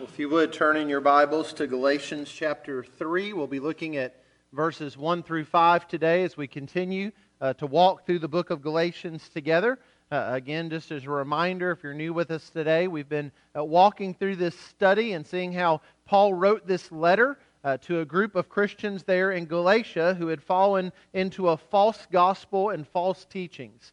Well, if you would, turn in your Bibles to Galatians chapter 3. We'll be looking at verses 1 through 5 today as we continue to walk through the book of Galatians together. Again, just as a reminder, if you're new with us today, we've been walking through this study and seeing how Paul wrote this letter to a group of Christians there in Galatia who had fallen into a false gospel and false teachings.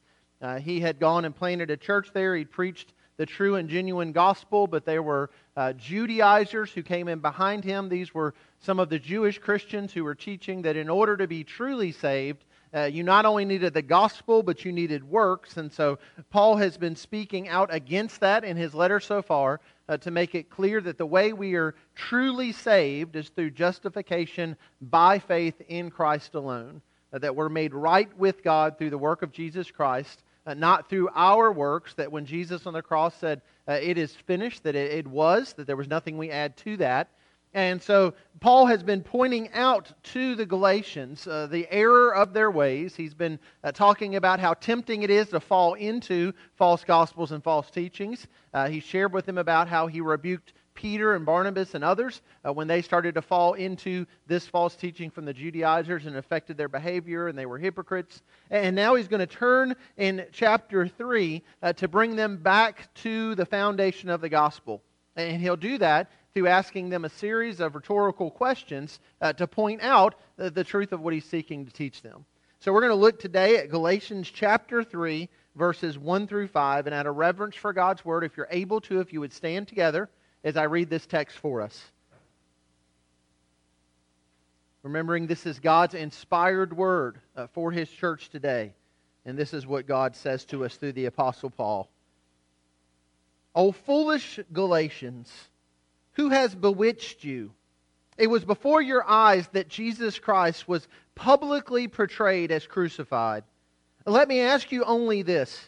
He had gone and planted a church there. He preached the true and genuine gospel, but there were Judaizers who came in behind him. These were some of the Jewish Christians who were teaching that in order to be truly saved, you not only needed the gospel, but you needed works. And so Paul has been speaking out against that in his letter so far to make it clear that the way we are truly saved is through justification by faith in Christ alone, that we're made right with God through the work of Jesus Christ, not through our works, that when Jesus on the cross said, it is finished, that it was, that there was nothing we add to that. And so Paul has been pointing out to the Galatians the error of their ways. He's been talking about how tempting it is to fall into false gospels and false teachings. He shared with them about how he rebuked Peter and Barnabas and others when they started to fall into this false teaching from the Judaizers and affected their behavior, and they were hypocrites. And now he's going to turn in chapter 3 to bring them back to the foundation of the gospel. And he'll do that through asking them a series of rhetorical questions to point out the truth of what he's seeking to teach them. So we're going to look today at Galatians chapter 3, verses 1 through 5, and out of reverence for God's word, if you're able to, if you would stand together as I read this text for us. Remembering this is God's inspired word for His church today, and this is what God says to us through the Apostle Paul. O foolish Galatians, who has bewitched you? It was before your eyes that Jesus Christ was publicly portrayed as crucified. Let me ask you only this.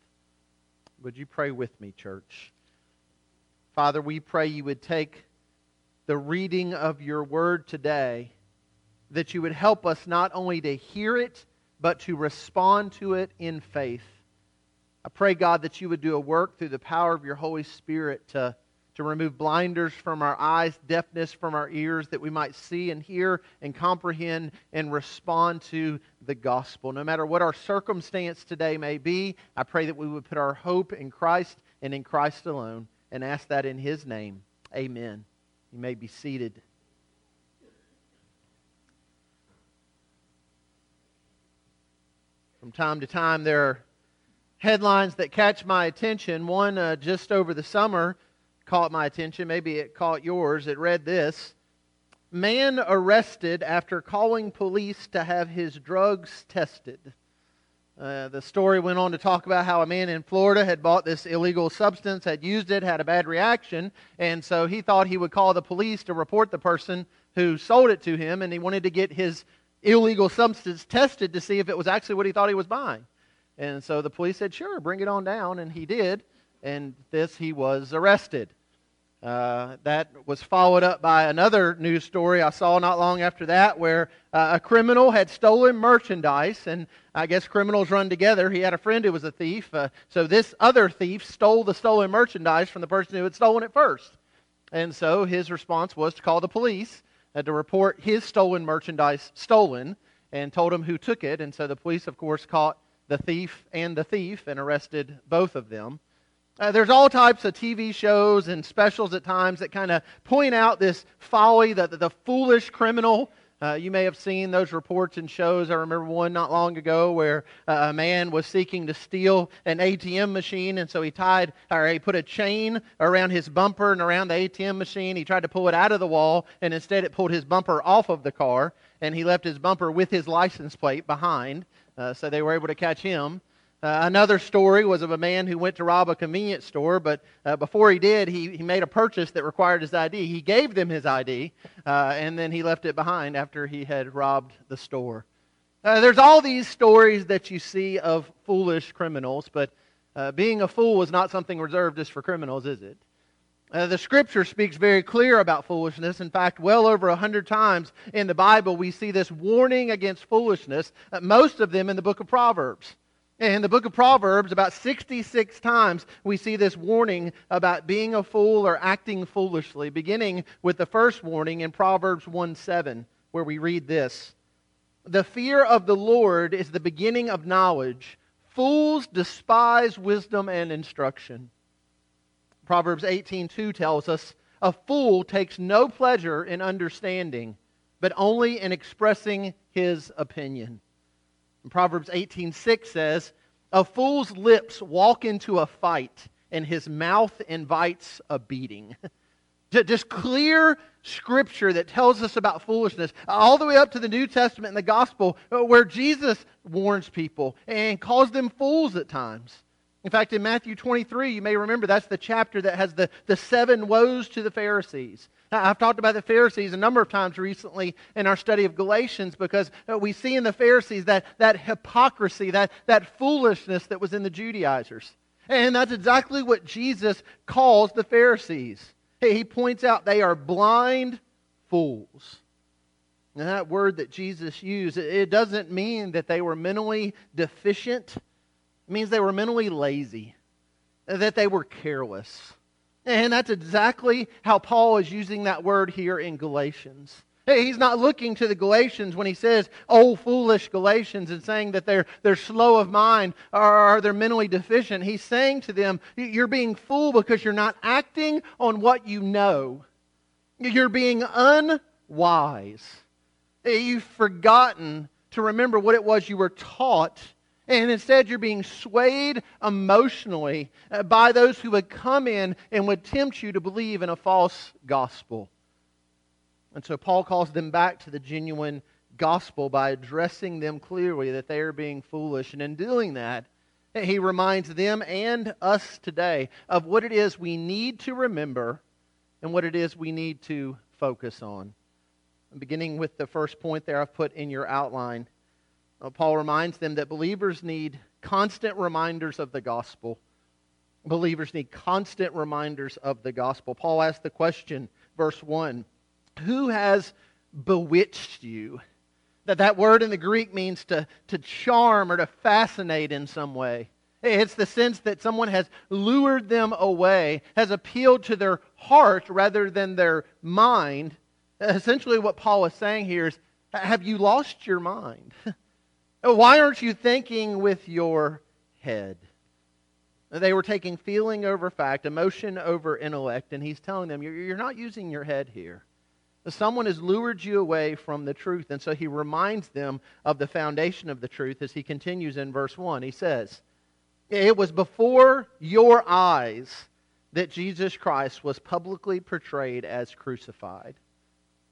Would you pray with me, church? Father, we pray you would take the reading of your word today, that you would help us not only to hear it, but to respond to it in faith. I pray, God, that you would do a work through the power of your Holy Spirit to remove blinders from our eyes, deafness from our ears, that we might see and hear and comprehend and respond to the gospel. No matter what our circumstance today may be, I pray that we would put our hope in Christ and in Christ alone, and ask that in His name. Amen. You may be seated. From time to time, there are headlines that catch my attention. One just over the summer caught my attention, maybe it caught yours. It read this: man arrested after calling police to have his drugs tested. The story went on to talk about how a man in Florida had bought this illegal substance, had used it, had a bad reaction, and so he thought he would call the police to report the person who sold it to him, and he wanted to get his illegal substance tested to see if it was actually what he thought he was buying. And so the police said, sure, bring it on down, and he did, and he was arrested. That was followed up by another news story I saw not long after that, where a criminal had stolen merchandise, and I guess criminals run together. He had a friend who was a thief, so this other thief stole the stolen merchandise from the person who had stolen it first. And so his response was to call the police to report his stolen merchandise stolen, and told him who took it. And so the police, of course, caught the thief and arrested both of them. There's all types of TV shows and specials at times that kind of point out this folly, the foolish criminal. You may have seen those reports and shows. I remember one not long ago where a man was seeking to steal an ATM machine, and so he put a chain around his bumper and around the ATM machine. He tried to pull it out of the wall, and instead it pulled his bumper off of the car, and he left his bumper with his license plate behind, so they were able to catch him. Another story was of a man who went to rob a convenience store, but before he did, he made a purchase that required his ID. He gave them his ID, and then he left it behind after he had robbed the store. There's all these stories that you see of foolish criminals, but being a fool is not something reserved just for criminals, is it? The Scripture speaks very clear about foolishness. In fact, well over 100 times in the Bible, we see this warning against foolishness, most of them in the book of Proverbs. In the book of Proverbs, about 66 times, we see this warning about being a fool or acting foolishly, beginning with the first warning in Proverbs 1:7, where we read this: "The fear of the Lord is the beginning of knowledge. Fools despise wisdom and instruction." Proverbs 18:2 tells us, "A fool takes no pleasure in understanding, but only in expressing his opinion." And Proverbs 18:6 says, "A fool's lips walk into a fight, and his mouth invites a beating." Just clear Scripture that tells us about foolishness, all the way up to the New Testament and the Gospel, where Jesus warns people and calls them fools at times. In fact, in Matthew 23, you may remember, that's the chapter that has the 7 woes to the Pharisees. Now, I've talked about the Pharisees a number of times recently in our study of Galatians, because we see in the Pharisees that hypocrisy, that foolishness that was in the Judaizers. And that's exactly what Jesus calls the Pharisees. He points out they are blind fools. And that word that Jesus used, it doesn't mean that they were mentally deficient. It means they were mentally lazy, that they were careless. And that's exactly how Paul is using that word here in Galatians. He's not looking to the Galatians when he says, "Oh, foolish Galatians," and saying that they're slow of mind or they're mentally deficient. He's saying to them, you're being fool because you're not acting on what you know. You're being unwise. You've forgotten to remember what it was you were taught, and instead you're being swayed emotionally by those who would come in and would tempt you to believe in a false gospel. And so Paul calls them back to the genuine gospel by addressing them clearly that they are being foolish. And in doing that, he reminds them and us today of what it is we need to remember and what it is we need to focus on. Beginning with the first point there I've put in your outline, Paul reminds them that believers need constant reminders of the gospel. Believers need constant reminders of the gospel. Paul asks the question, verse 1, "Who has bewitched you?" That word in the Greek means to charm or to fascinate in some way. It's the sense that someone has lured them away, has appealed to their heart rather than their mind. Essentially what Paul is saying here is, have you lost your mind? Why aren't you thinking with your head? They were taking feeling over fact, emotion over intellect, and he's telling them, you're not using your head here. Someone has lured you away from the truth. And so he reminds them of the foundation of the truth as he continues in verse 1. He says, "It was before your eyes that Jesus Christ was publicly portrayed as crucified."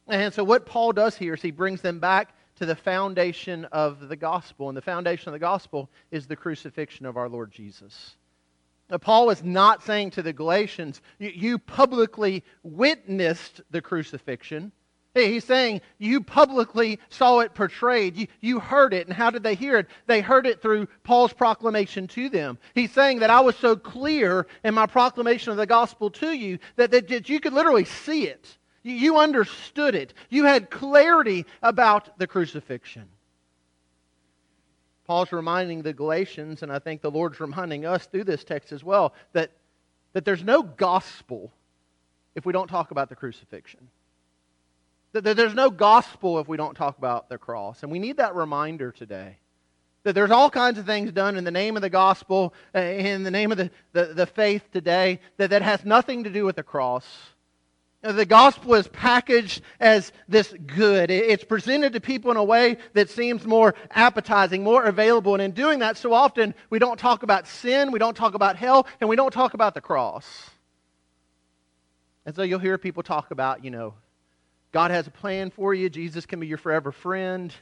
And so what Paul does here is he brings them back to the foundation of the gospel. And the foundation of the gospel is the crucifixion of our Lord Jesus. Paul is not saying to the Galatians, you publicly witnessed the crucifixion. He's saying you publicly saw it portrayed. You heard it. And how did they hear it? They heard it through Paul's proclamation to them. He's saying that I was so clear in my proclamation of the gospel to you that you could literally see it. You understood it. You had clarity about the crucifixion. Paul's reminding the Galatians, and I think the Lord's reminding us through this text as well, that there's no gospel if we don't talk about the crucifixion. That there's no gospel if we don't talk about the cross. And we need that reminder today. That there's all kinds of things done in the name of the gospel, in the name of the faith today, that has nothing to do with the cross. The gospel is packaged as this good. It's presented to people in a way that seems more appetizing, more available. And in doing that, so often we don't talk about sin, we don't talk about hell, and we don't talk about the cross. And so you'll hear people talk about, God has a plan for you, Jesus can be your forever friend.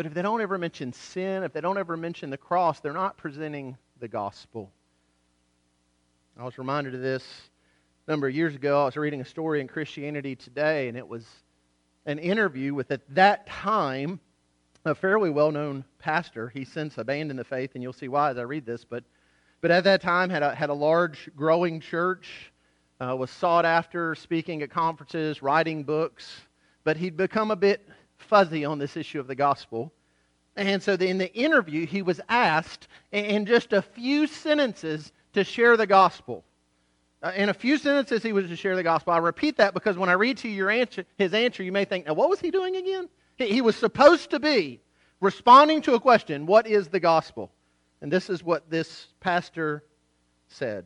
But if they don't ever mention sin, if they don't ever mention the cross, they're not presenting the gospel. I was reminded of this a number of years ago. I was reading a story in Christianity Today, and it was an interview with, at that time, a fairly well-known pastor. He's since abandoned the faith, and you'll see why as I read this. But at that time, had a large, growing church, was sought after, speaking at conferences, writing books. But he'd become a bit fuzzy on this issue of the gospel. And so in the interview, he was asked in just a few sentences to share the gospel. In a few sentences, he was to share the gospel. I repeat that because when I read to you his answer, you may think, now what was he doing again? He was supposed to be responding to a question, what is the gospel? And this is what this pastor said.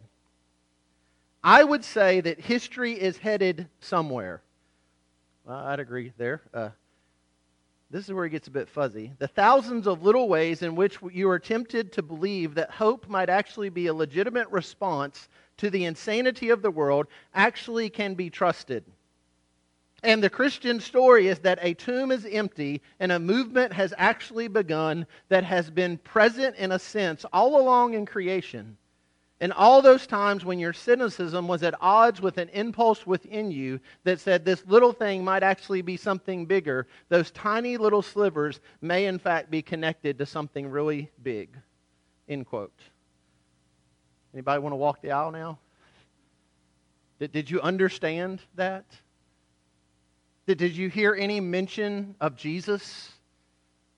I would say that history is headed somewhere. Well, I'd agree there. This is where it gets a bit fuzzy. The thousands of little ways in which you are tempted to believe that hope might actually be a legitimate response to the insanity of the world actually can be trusted. And the Christian story is that a tomb is empty and a movement has actually begun that has been present in a sense all along in creation. And all those times when your cynicism was at odds with an impulse within you that said this little thing might actually be something bigger, those tiny little slivers may in fact be connected to something really big. End quote. Anybody want to walk the aisle now? Did you understand that? Did you hear any mention of Jesus?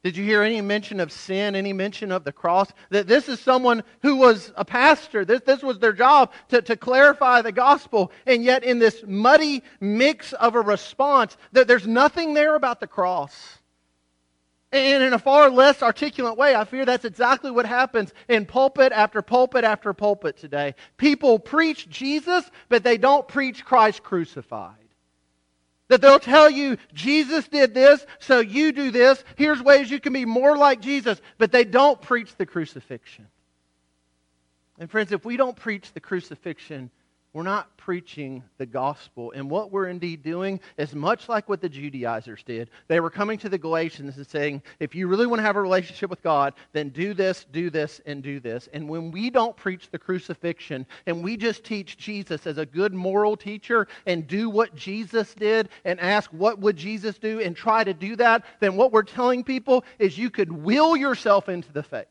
Did you hear any mention of sin, any mention of the cross? That this is someone who was a pastor. This was their job to clarify the gospel. And yet in this muddy mix of a response, that there's nothing there about the cross. And in a far less articulate way, I fear that's exactly what happens in pulpit after pulpit after pulpit today. People preach Jesus, but they don't preach Christ crucified. That they'll tell you, Jesus did this, so you do this. Here's ways you can be more like Jesus. But they don't preach the crucifixion. And friends, if we don't preach the crucifixion, we're not preaching the gospel. And what we're indeed doing is much like what the Judaizers did. They were coming to the Galatians and saying, if you really want to have a relationship with God, then do this, and do this. And when we don't preach the crucifixion and we just teach Jesus as a good moral teacher and do what Jesus did and ask what would Jesus do and try to do that, then what we're telling people is you could will yourself into the faith.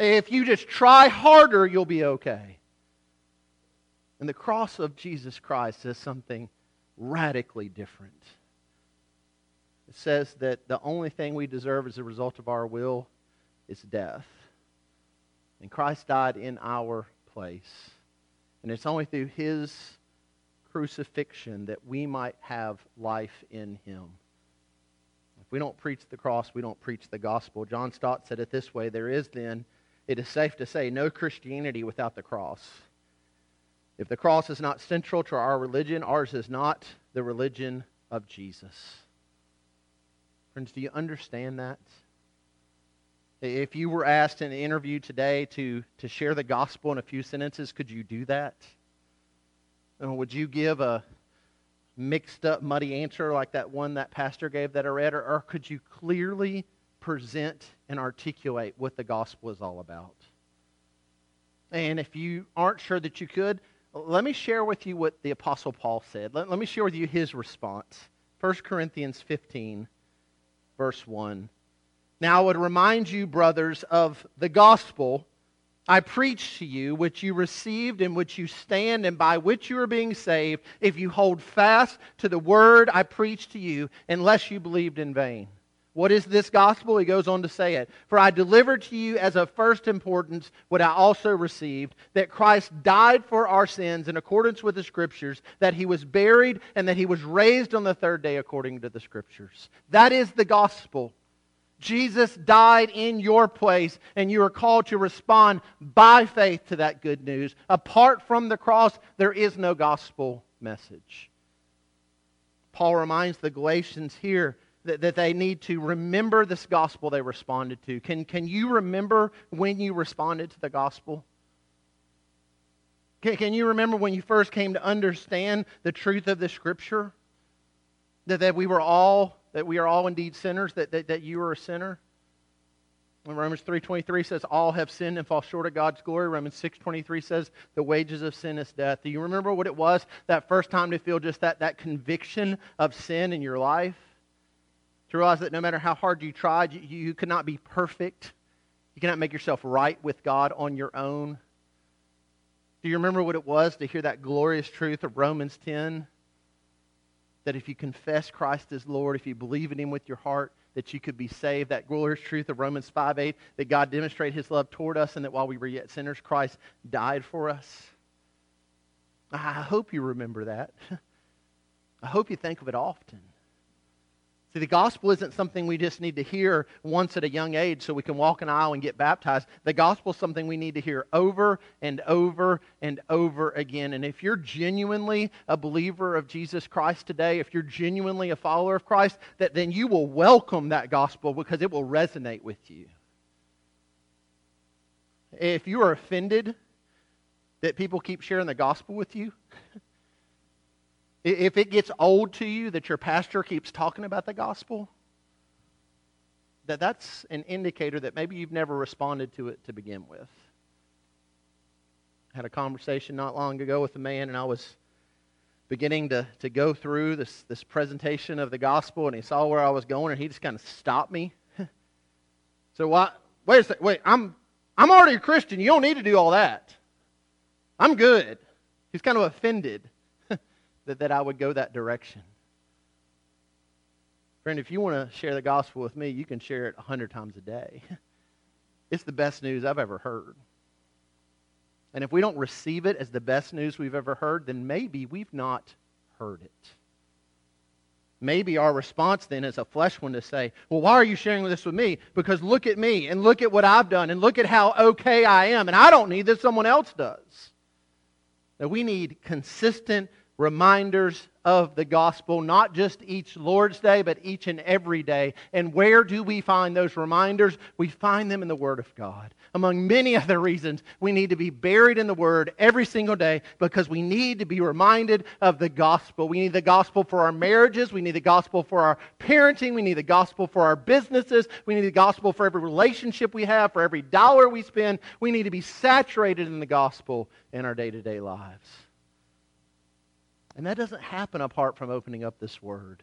If you just try harder, you'll be okay. And the cross of Jesus Christ says something radically different. It says that the only thing we deserve as a result of our will is death. And Christ died in our place. And it's only through His crucifixion that we might have life in Him. If we don't preach the cross, we don't preach the gospel. John Stott said it this way, there is then, it is safe to say, no Christianity without the cross. If the cross is not central to our religion, ours is not the religion of Jesus. Friends, do you understand that? If you were asked in an interview today to share the gospel in a few sentences, could you do that? And would you give a mixed up, muddy answer like that one that pastor gave that I read? Or could you clearly present and articulate what the gospel is all about? And if you aren't sure that you could, let me share with you what the Apostle Paul said. Let me share with you his response. 1 Corinthians 15, verse 1. Now I would remind you, brothers, of the gospel I preached to you, which you received, in which you stand, and by which you are being saved, if you hold fast to the word I preached to you, unless you believed in vain. What is this gospel? He goes on to say it. For I delivered to you as of first importance what I also received, that Christ died for our sins in accordance with the Scriptures, that He was buried, and that He was raised on the third day according to the Scriptures. That is the gospel. Jesus died in your place, and you are called to respond by faith to that good news. Apart from the cross, there is no gospel message. Paul reminds the Galatians here that they need to remember this gospel they responded to. Can you remember when you responded to the gospel? Can you remember when you first came to understand the truth of the Scripture? That we were all that we are all indeed sinners, that you are a sinner. When Romans 3:23 says, all have sinned and fall short of God's glory. Romans 6:23 says, the wages of sin is death. Do you remember what it was that first time to feel just that conviction of sin in your life? To realize that no matter how hard you tried, you could not be perfect. You cannot make yourself right with God on your own. Do you remember what it was to hear that glorious truth of Romans 10? That if you confess Christ as Lord, if you believe in Him with your heart, that you could be saved. That glorious truth of Romans 5:8, that God demonstrated His love toward us and that while we were yet sinners, Christ died for us. I hope you remember that. I hope you think of it often. See, the gospel isn't something we just need to hear once at a young age so we can walk an aisle and get baptized. The gospel is something we need to hear over and over and over again. And if you're genuinely a believer of Jesus Christ today, if you're genuinely a follower of Christ, then you will welcome that gospel because it will resonate with you. If you are offended that people keep sharing the gospel with you, if it gets old to you that your pastor keeps talking about the gospel, that's an indicator that maybe you've never responded to it to begin with. I had a conversation not long ago with a man, and I was beginning to go through this presentation of the gospel, and he saw where I was going, and he just kind of stopped me. So wait a second, I'm already a Christian. You don't need to do all that. I'm good. He's kind of offended that I would go that direction. Friend, if you want to share the gospel with me, you can share it 100 times a day. It's the best news I've ever heard. And if we don't receive it as the best news we've ever heard, then maybe we've not heard it. Maybe our response then is a flesh one to say, well, why are you sharing this with me? Because look at me and look at what I've done and look at how okay I am. And I don't need this, someone else does. Now, we need consistent reminders of the gospel, not just each Lord's Day, but each and every day. And where do we find those reminders? We find them in the Word of God. Among many other reasons, we need to be buried in the Word every single day because we need to be reminded of the gospel. We need the gospel for our marriages. We need the gospel for our parenting. We need the gospel for our businesses. We need the gospel for every relationship we have, for every dollar we spend. We need to be saturated in the gospel in our day-to-day lives. And that doesn't happen apart from opening up this Word.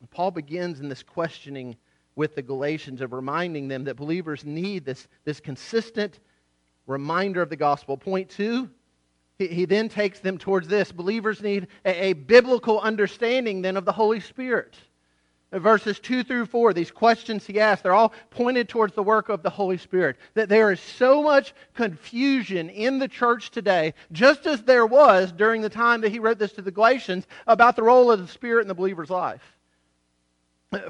And Paul begins in this questioning with the Galatians of reminding them that believers need this consistent reminder of the gospel. Point two, he then takes them towards this. Believers need a biblical understanding then of the Holy Spirit. Verses 2 through 4, these questions he asked, they're all pointed towards the work of the Holy Spirit. That there is so much confusion in the church today, just as there was during the time that he wrote this to the Galatians, about the role of the Spirit in the believer's life.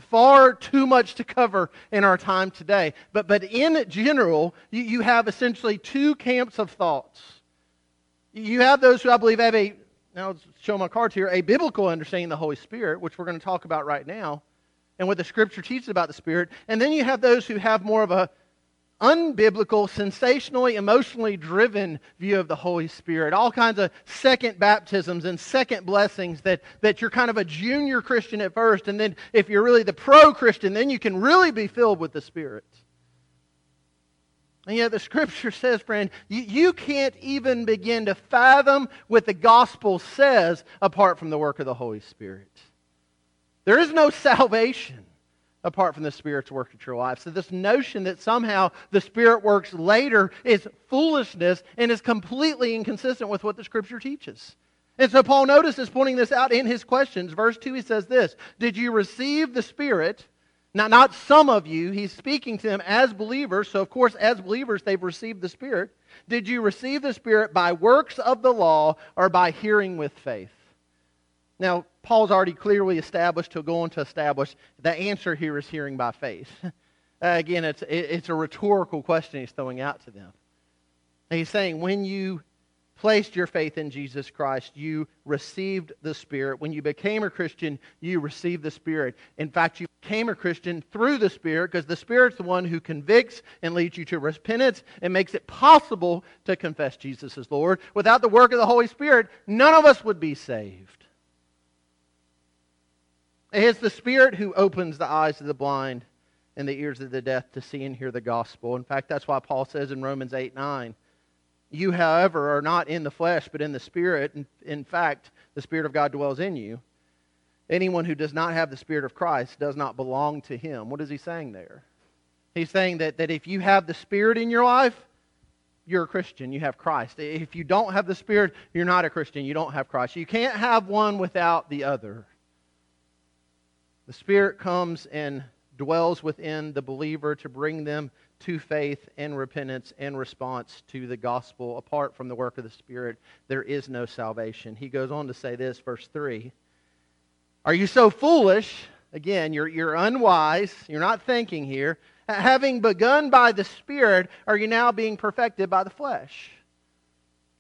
Far too much to cover in our time today. But in general, you have essentially two camps of thoughts. You have those who I believe have a biblical understanding of the Holy Spirit, which we're going to talk about right now, and what the Scripture teaches about the Spirit. And then you have those who have more of a unbiblical, sensationally, emotionally driven view of the Holy Spirit. All kinds of second baptisms and second blessings that you're kind of a junior Christian at first, and then if you're really the pro-Christian, then you can really be filled with the Spirit. And yet the Scripture says, friend, you can't even begin to fathom what the gospel says apart from the work of the Holy Spirit. There is no salvation apart from the Spirit's work in your life. So this notion that somehow the Spirit works later is foolishness and is completely inconsistent with what the Scripture teaches. And so Paul notices pointing this out in his questions. Verse 2, he says this, did you receive the Spirit? Now, not some of you. He's speaking to them as believers. So, of course, as believers, they've received the Spirit. Did you receive the Spirit by works of the law or by hearing with faith? Now, Paul's already clearly established. He'll go on to establish the answer here is hearing by faith. Again, it's a rhetorical question he's throwing out to them. And he's saying, when you placed your faith in Jesus Christ, you received the Spirit. When you became a Christian, you received the Spirit. In fact, you became a Christian through the Spirit because the Spirit's the one who convicts and leads you to repentance and makes it possible to confess Jesus as Lord. Without the work of the Holy Spirit, none of us would be saved. It is the Spirit who opens the eyes of the blind and the ears of the deaf to see and hear the gospel. In fact, that's why Paul says in Romans 8:9, you, however, are not in the flesh, but in the Spirit. In fact, the Spirit of God dwells in you. Anyone who does not have the Spirit of Christ does not belong to Him. What is he saying there? He's saying that if you have the Spirit in your life, you're a Christian. You have Christ. If you don't have the Spirit, you're not a Christian. You don't have Christ. You can't have one without the other. The Spirit comes and dwells within the believer to bring them to faith and repentance and response to the gospel. Apart from the work of the Spirit, there is no salvation. He goes on to say this, verse 3. Are you so foolish? Again, you're unwise. You're not thinking here. Having begun by the Spirit, are you now being perfected by the flesh?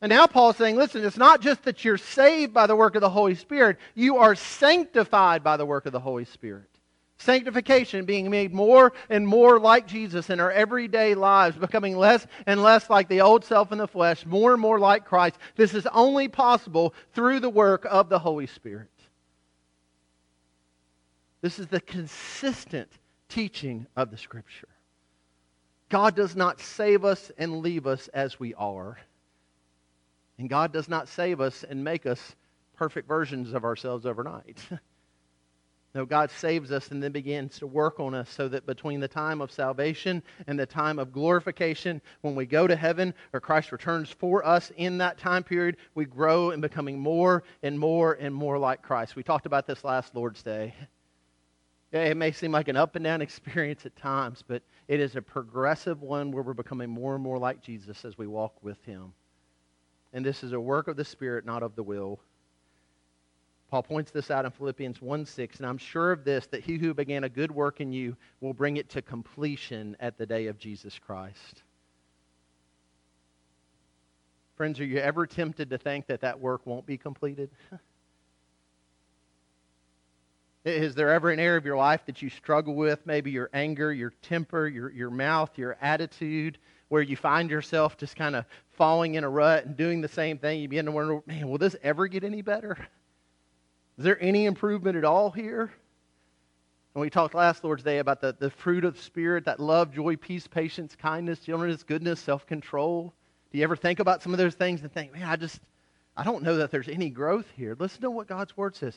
And now Paul's saying, listen, it's not just that you're saved by the work of the Holy Spirit. You are sanctified by the work of the Holy Spirit. Sanctification, being made more and more like Jesus in our everyday lives, becoming less and less like the old self in the flesh, more and more like Christ. This is only possible through the work of the Holy Spirit. This is the consistent teaching of the Scripture. God does not save us and leave us as we are. And God does not save us and make us perfect versions of ourselves overnight. No, God saves us and then begins to work on us so that between the time of salvation and the time of glorification, when we go to heaven or Christ returns for us in that time period, we grow in becoming more and more and more like Christ. We talked about this last Lord's Day. It may seem like an up and down experience at times, but it is a progressive one where we're becoming more and more like Jesus as we walk with Him. And this is a work of the Spirit, not of the will. Paul points this out in Philippians 1:6, and I'm sure of this, that He who began a good work in you will bring it to completion at the day of Jesus Christ. Friends, are you ever tempted to think that work won't be completed? Is there ever an area of your life that you struggle with, maybe your anger, your temper, your mouth, your attitude, where you find yourself just kind of falling in a rut and doing the same thing? You begin to wonder, man, will this ever get any better? Is there any improvement at all here? And we talked last Lord's Day about the fruit of the Spirit, that love, joy, peace, patience, kindness, gentleness, goodness, self-control. Do you ever think about some of those things and think, man, I don't know that there's any growth here. Listen to what God's Word says.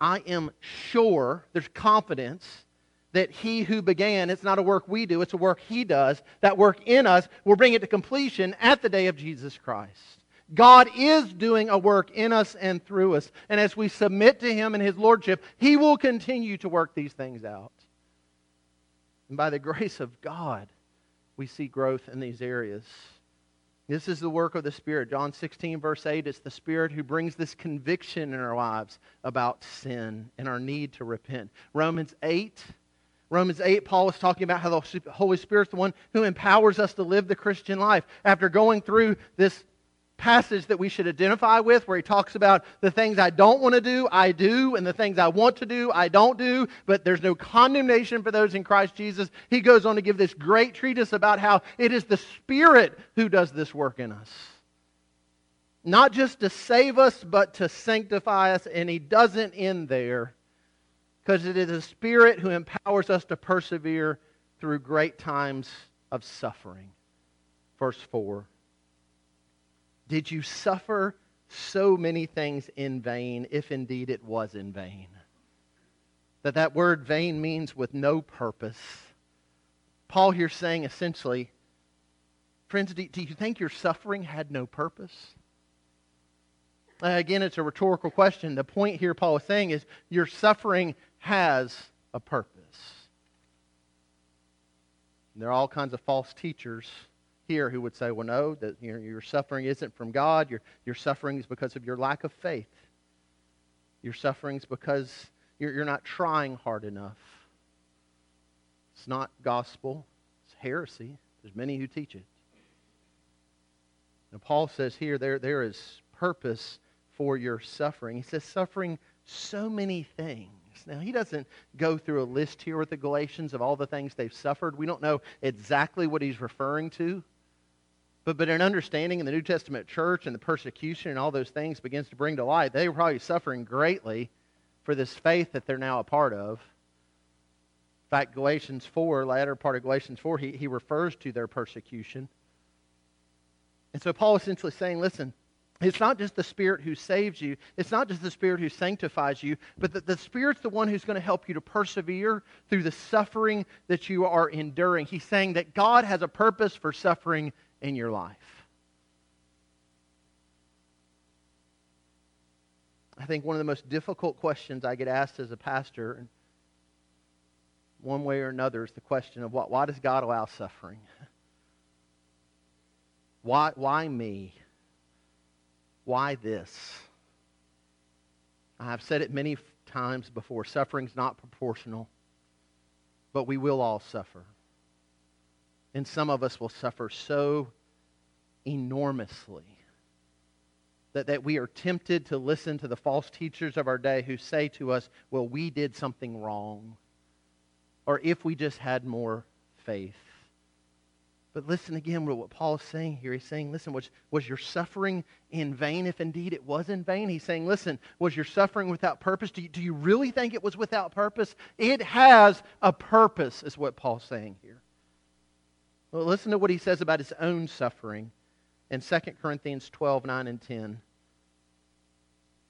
I am sure, there's confidence, that He who began, it's not a work we do, it's a work He does. That work in us will bring it to completion at the day of Jesus Christ. God is doing a work in us and through us. And as we submit to Him and His Lordship, He will continue to work these things out. And by the grace of God, we see growth in these areas. This is the work of the Spirit. John 16, verse 8, it's the Spirit who brings this conviction in our lives about sin and our need to repent. Romans 8, Paul was talking about how the Holy Spirit's the one who empowers us to live the Christian life. After going through this passage that we should identify with, where he talks about the things I don't want to do, I do, and the things I want to do, I don't do, but there's no condemnation for those in Christ Jesus. He goes on to give this great treatise about how it is the Spirit who does this work in us. Not just to save us, but to sanctify us, and he doesn't end there, because it is the Spirit who empowers us to persevere through great times of suffering. Verse 4. Did you suffer so many things in vain, if indeed it was in vain? That word vain means with no purpose. Paul here saying essentially, friends, do you think your suffering had no purpose? Again, it's a rhetorical question. The point here Paul is saying is your suffering has a purpose. And there are all kinds of false teachers here who would say, well, no, that your suffering isn't from God. Your suffering is because of your lack of faith. Your suffering is because you're not trying hard enough. It's not gospel. It's heresy. There's many who teach it. Now, Paul says here there is purpose for your suffering. He says suffering so many things. Now, he doesn't go through a list here with the Galatians of all the things they've suffered. We don't know exactly what he's referring to. But an understanding in the New Testament church and the persecution and all those things begins to bring to light, they were probably suffering greatly for this faith that they're now a part of. In fact, Galatians 4, latter part of Galatians 4, he refers to their persecution. And so Paul is essentially saying, listen, it's not just the Spirit who saves you. It's not just the Spirit who sanctifies you, but the Spirit's the one who's going to help you to persevere through the suffering that you are enduring. He's saying that God has a purpose for suffering in your life. I think one of the most difficult questions I get asked as a pastor, and one way or another, is the question of why does God allow suffering? Why me? Why this? I've said it many times before. Suffering's not proportional, but we will all suffer. And some of us will suffer so enormously that we are tempted to listen to the false teachers of our day who say to us, well, we did something wrong, or if we just had more faith. But listen again to what Paul's saying here. He's saying, listen, was your suffering in vain? If indeed it was in vain, he's saying, listen, was your suffering without purpose? Do you really think it was without purpose? It has a purpose, is what Paul's saying here. Well, listen to what he says about his own suffering in 2 Corinthians 12, 9 and 10.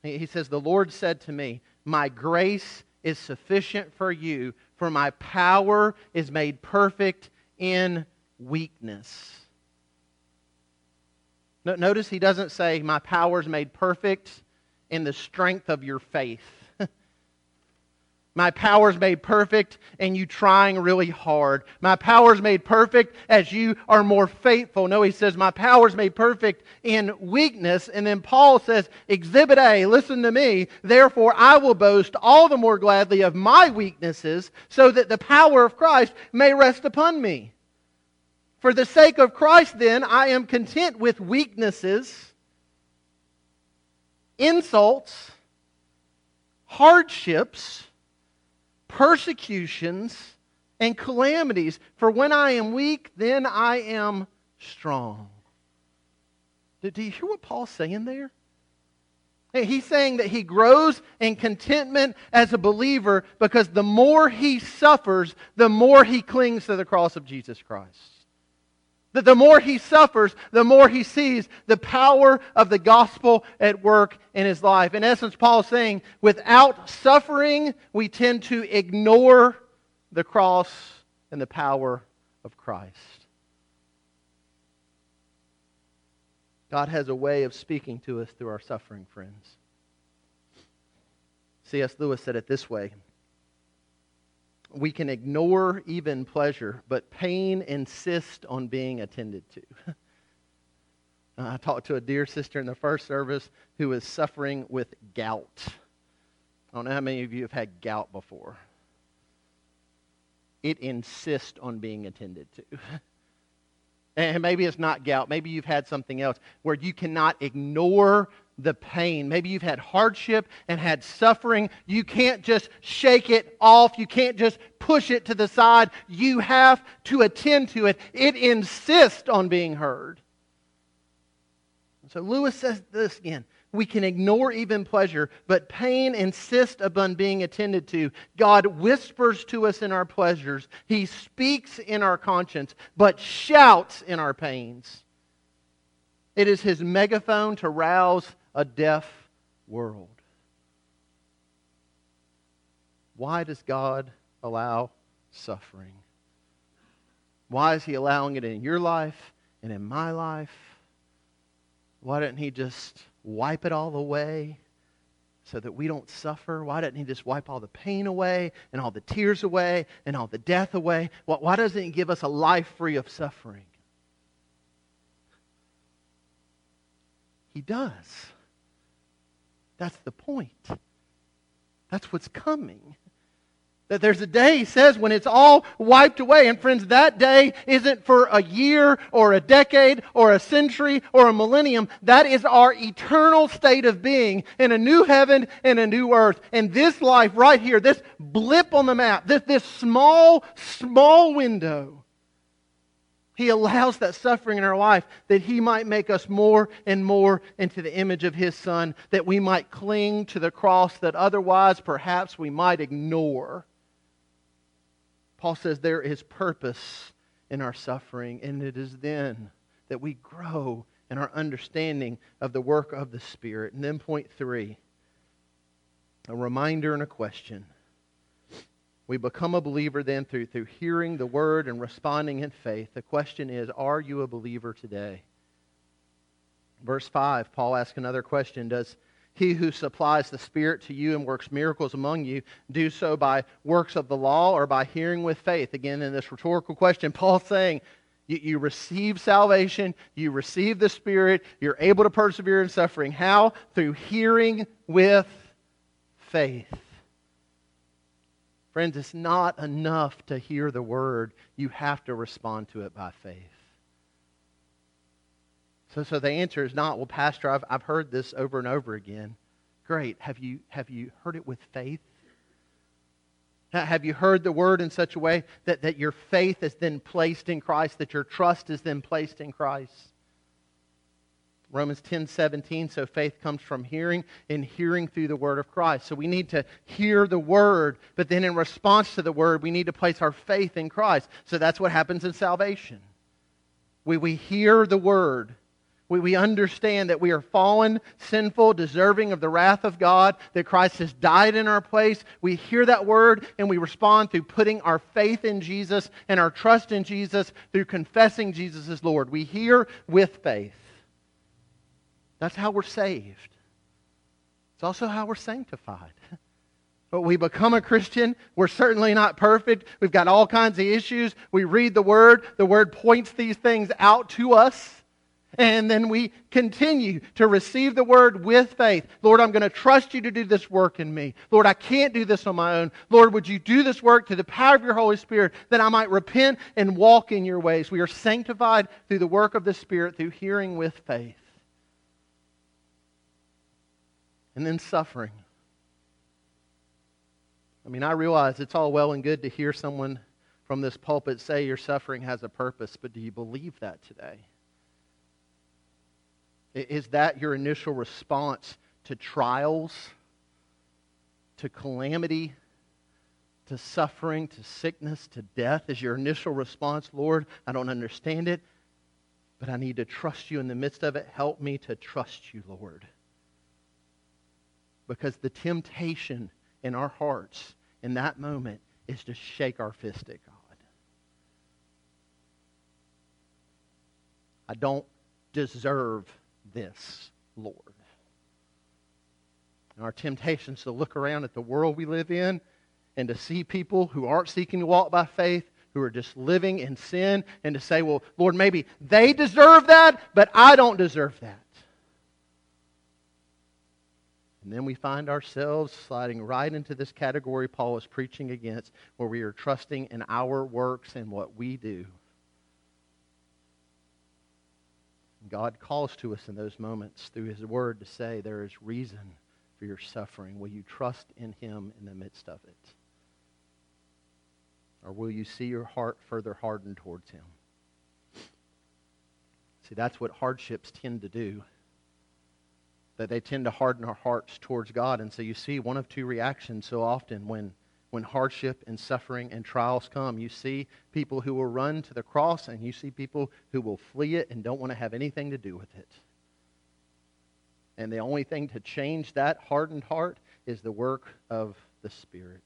He says, the Lord said to me, my grace is sufficient for you, for my power is made perfect in weakness. Notice he doesn't say, my power is made perfect in the strength of your faith. My power is made perfect in you trying really hard. My power is made perfect as you are more faithful. No, he says, my power is made perfect in weakness. And then Paul says, Exhibit A, listen to me. Therefore, I will boast all the more gladly of my weaknesses, so that the power of Christ may rest upon me. For the sake of Christ, then, I am content with weaknesses, insults, hardships, persecutions, and calamities. For when I am weak, then I am strong. Do you hear what Paul's saying there? He's saying that he grows in contentment as a believer because the more he suffers, the more he clings to the cross of Jesus Christ. That the more he suffers, the more he sees the power of the gospel at work in his life. In essence, Paul is saying, without suffering, we tend to ignore the cross and the power of Christ. God has a way of speaking to us through our suffering, friends. C.S. Lewis said it this way: we can ignore even pleasure, but pain insists on being attended to. I talked to a dear sister in the first service who is suffering with gout. I don't know how many of you have had gout before. It insists on being attended to. And maybe it's not gout. Maybe you've had something else where you cannot ignore the pain. Maybe you've had hardship and had suffering. You can't just shake it off. You can't just push it to the side. You have to attend to it. It insists on being heard. So Lewis says this again: we can ignore even pleasure, but pain insists upon being attended to. God whispers to us in our pleasures. He speaks in our conscience, but shouts in our pains. It is His megaphone to rouse a deaf world. Why does God allow suffering? Why is He allowing it in your life and in my life? Why didn't He just wipe it all away so that we don't suffer? Why didn't He just wipe all the pain away and all the tears away and all the death away? Why doesn't He give us a life free of suffering? He does. That's the point. That's what's coming. That there's a day, He says, when it's all wiped away. And friends, that day isn't for a year or a decade or a century or a millennium. That is our eternal state of being in a new heaven and a new earth. And this life right here, this blip on the map, this small window He allows that suffering in our life that He might make us more and more into the image of His Son, that we might cling to the cross that otherwise perhaps we might ignore. Paul says there is purpose in our suffering, and it is then that we grow in our understanding of the work of the Spirit. And then point three, a reminder and a question. We become a believer then through hearing the Word and responding in faith. The question is, are you a believer today? Verse 5, Paul asks another question. Does He who supplies the Spirit to you and works miracles among you do so by works of the law or by hearing with faith? Again, in this rhetorical question, Paul's saying, you receive salvation, you receive the Spirit, you're able to persevere in suffering. How? Through hearing with faith. Friends, it's not enough to hear the Word. You have to respond to it by faith. So the answer is not, well, Pastor, I've heard this over and over again. Great. Have you heard it with faith? Have you heard the Word in such a way that your faith is then placed in Christ, that your trust is then placed in Christ? Romans 10:17, so faith comes from hearing, and hearing through the Word of Christ. So we need to hear the Word, but then in response to the Word, we need to place our faith in Christ. So that's what happens in salvation. We hear the Word. We understand that we are fallen, sinful, deserving of the wrath of God, that Christ has died in our place. We hear that Word and we respond through putting our faith in Jesus and our trust in Jesus, through confessing Jesus as Lord. We hear with faith. That's how we're saved. It's also how we're sanctified. But we become a Christian. We're certainly not perfect. We've got all kinds of issues. We read the Word. The Word points these things out to us. And then we continue to receive the Word with faith. Lord, I'm going to trust You to do this work in me. Lord, I can't do this on my own. Lord, would You do this work to the power of Your Holy Spirit that I might repent and walk in Your ways. We are sanctified through the work of the Spirit, through hearing with faith. And then suffering. I mean, I realize it's all well and good to hear someone from this pulpit say your suffering has a purpose, but do you believe that today? Is that your initial response to trials, to calamity, to suffering, to sickness, to death? Is your initial response, Lord, I don't understand it, but I need to trust You in the midst of it. Help me to trust You, Lord. Because the temptation in our hearts in that moment is to shake our fist at God. I don't deserve this, Lord. And our temptation is to look around at the world we live in and to see people who aren't seeking to walk by faith, who are just living in sin, and to say, well, Lord, maybe they deserve that, but I don't deserve that. And then we find ourselves sliding right into this category Paul is preaching against, where we are trusting in our works and what we do. God calls to us in those moments through His Word to say, there is reason for your suffering. Will you trust in Him in the midst of it? Or will you see your heart further hardened towards Him? See, that's what hardships tend to do. That they tend to harden our hearts towards God. And so you see one of two reactions so often when hardship and suffering and trials come. You see people who will run to the cross, and you see people who will flee it and don't want to have anything to do with it. And the only thing to change that hardened heart is the work of the Spirit.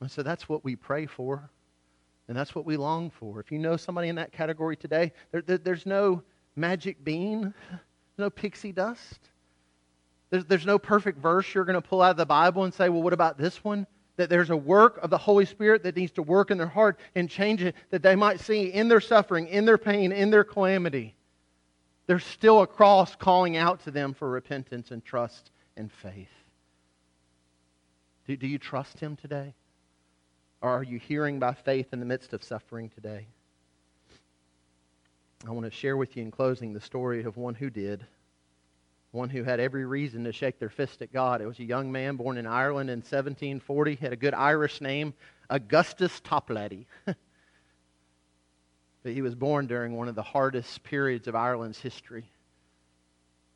And so that's what we pray for, and that's what we long for. If you know somebody in that category today, there's no magic bean. No pixie dust. There's no perfect verse you're going to pull out of the Bible and say, well, what about this one? That there's a work of the Holy Spirit that needs to work in their heart and change it, that they might see in their suffering, in their pain, in their calamity, there's still a cross calling out to them for repentance and trust and faith. Do you trust Him today? Or are you hearing by faith in the midst of suffering today? I want to share with you in closing the story of one who did. One who had every reason to shake their fist at God. It was a young man born in Ireland in 1740. Had a good Irish name, Augustus Toplady. But he was born during one of the hardest periods of Ireland's history.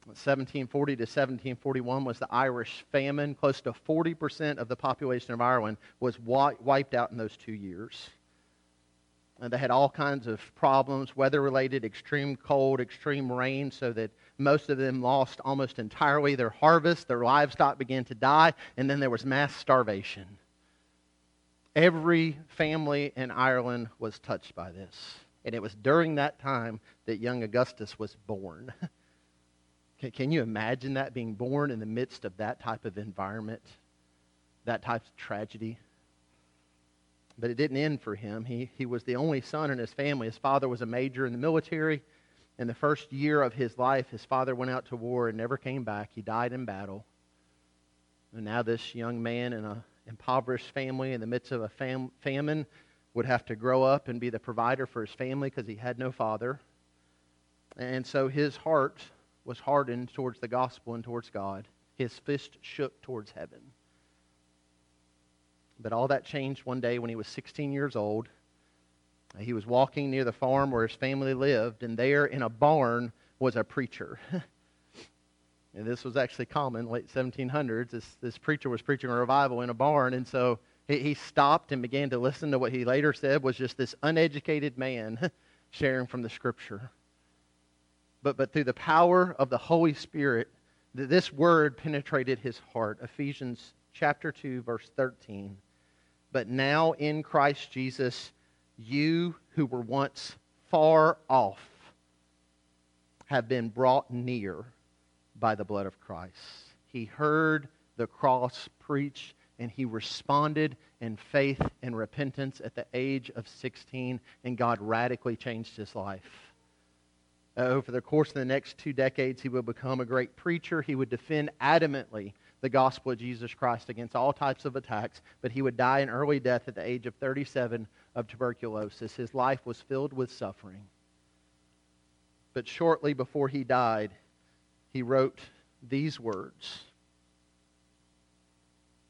1740 to 1741 was the Irish famine. Close to 40% of the population of Ireland was wiped out in those 2 years. And they had all kinds of problems, weather-related, extreme cold, extreme rain, so that most of them lost almost entirely their harvest. Their livestock began to die, and then there was mass starvation. Every family in Ireland was touched by this. And it was during that time that young Augustus was born. Can you imagine that, being born in the midst of that type of environment, that type of tragedy? But it didn't end for him. He was the only son in his family. His father was a major in the military. In the first year of his life, his father went out to war and never came back. He died in battle. And now this young man in an impoverished family in the midst of a famine would have to grow up and be the provider for his family because he had no father. And so his heart was hardened towards the gospel and towards God. His fist shook towards heaven. But all that changed one day when he was 16 years old. He was walking near the farm where his family lived, and there in a barn was a preacher. And this was actually common, late 1700s. This preacher was preaching a revival in a barn, and so he stopped and began to listen to what he later said was just this uneducated man sharing from the Scripture. But through the power of the Holy Spirit, this word penetrated his heart. Ephesians chapter 2, verse 13. But now in Christ Jesus, you who were once far off have been brought near by the blood of Christ. He heard the cross preached, and he responded in faith and repentance at the age of 16, and God radically changed his life. Over the course of the next 2 decades, he would become a great preacher. He would defend adamantly the gospel of Jesus Christ against all types of attacks, but he would die an early death at the age of 37 of tuberculosis. His life was filled with suffering. But shortly before he died, he wrote these words,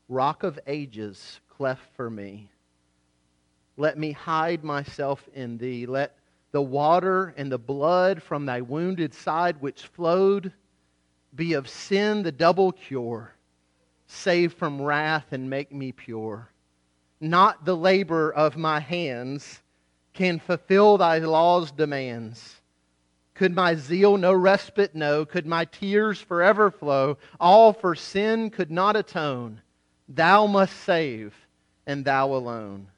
"Rock of ages, cleft for me. Let me hide myself in thee. Let the water and the blood from thy wounded side which flowed be of sin the double cure. Save from wrath and make me pure. Not the labor of my hands can fulfill thy law's demands. Could my zeal no respite know? Could my tears forever flow? All for sin could not atone. Thou must save, and thou alone.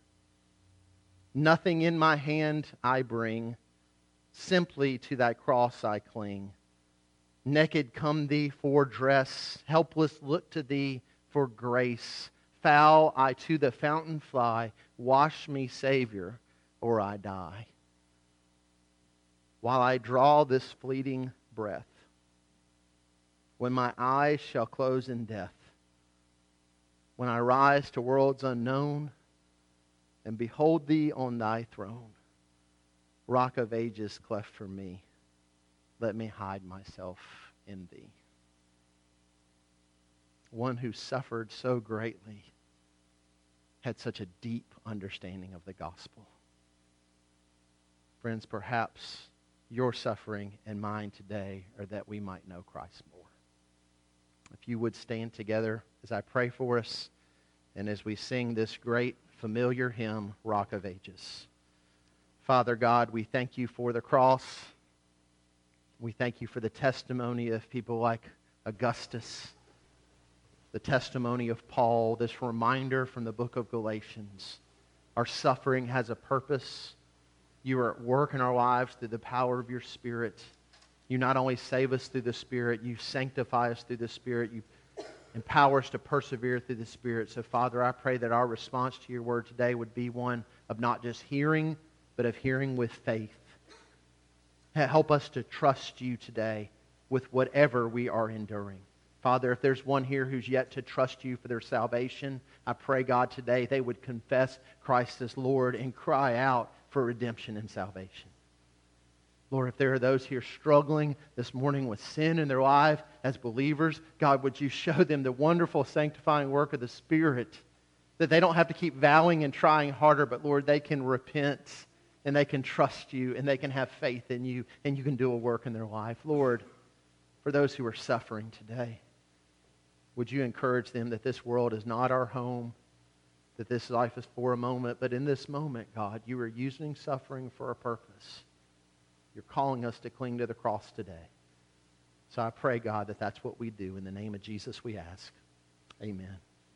Nothing in my hand I bring, simply to thy cross I cling. Naked come thee for dress, helpless look to thee for grace. Foul I to the fountain fly, wash me, Savior, or I die. While I draw this fleeting breath, when my eyes shall close in death, when I rise to worlds unknown, and behold thee on thy throne. Rock of ages, cleft for me. Let me hide myself in thee." One who suffered so greatly had such a deep understanding of the gospel. Friends, perhaps your suffering and mine today are that we might know Christ more. If you would stand together as I pray for us and as we sing this great familiar hymn, Rock of Ages. Father God, we thank you for the cross. We thank you for the testimony of people like Augustus, the testimony of Paul, this reminder from the book of Galatians. Our suffering has a purpose. You are at work in our lives through the power of your Spirit. You not only save us through the Spirit, you sanctify us through the Spirit. You empower us to persevere through the Spirit. So, Father, I pray that our response to your word today would be one of not just hearing, but of hearing with faith. Help us to trust you today with whatever we are enduring. Father, if there's one here who's yet to trust you for their salvation, I pray, God, today they would confess Christ as Lord and cry out for redemption and salvation. Lord, if there are those here struggling this morning with sin in their life as believers, God, would you show them the wonderful sanctifying work of the Spirit, that they don't have to keep vowing and trying harder, but Lord, they can repent and they can trust you, and they can have faith in you, and you can do a work in their life. Lord, for those who are suffering today, would you encourage them that this world is not our home, that this life is for a moment, but in this moment, God, you are using suffering for a purpose. You're calling us to cling to the cross today. So I pray, God, that that's what we do. In the name of Jesus, we ask. Amen.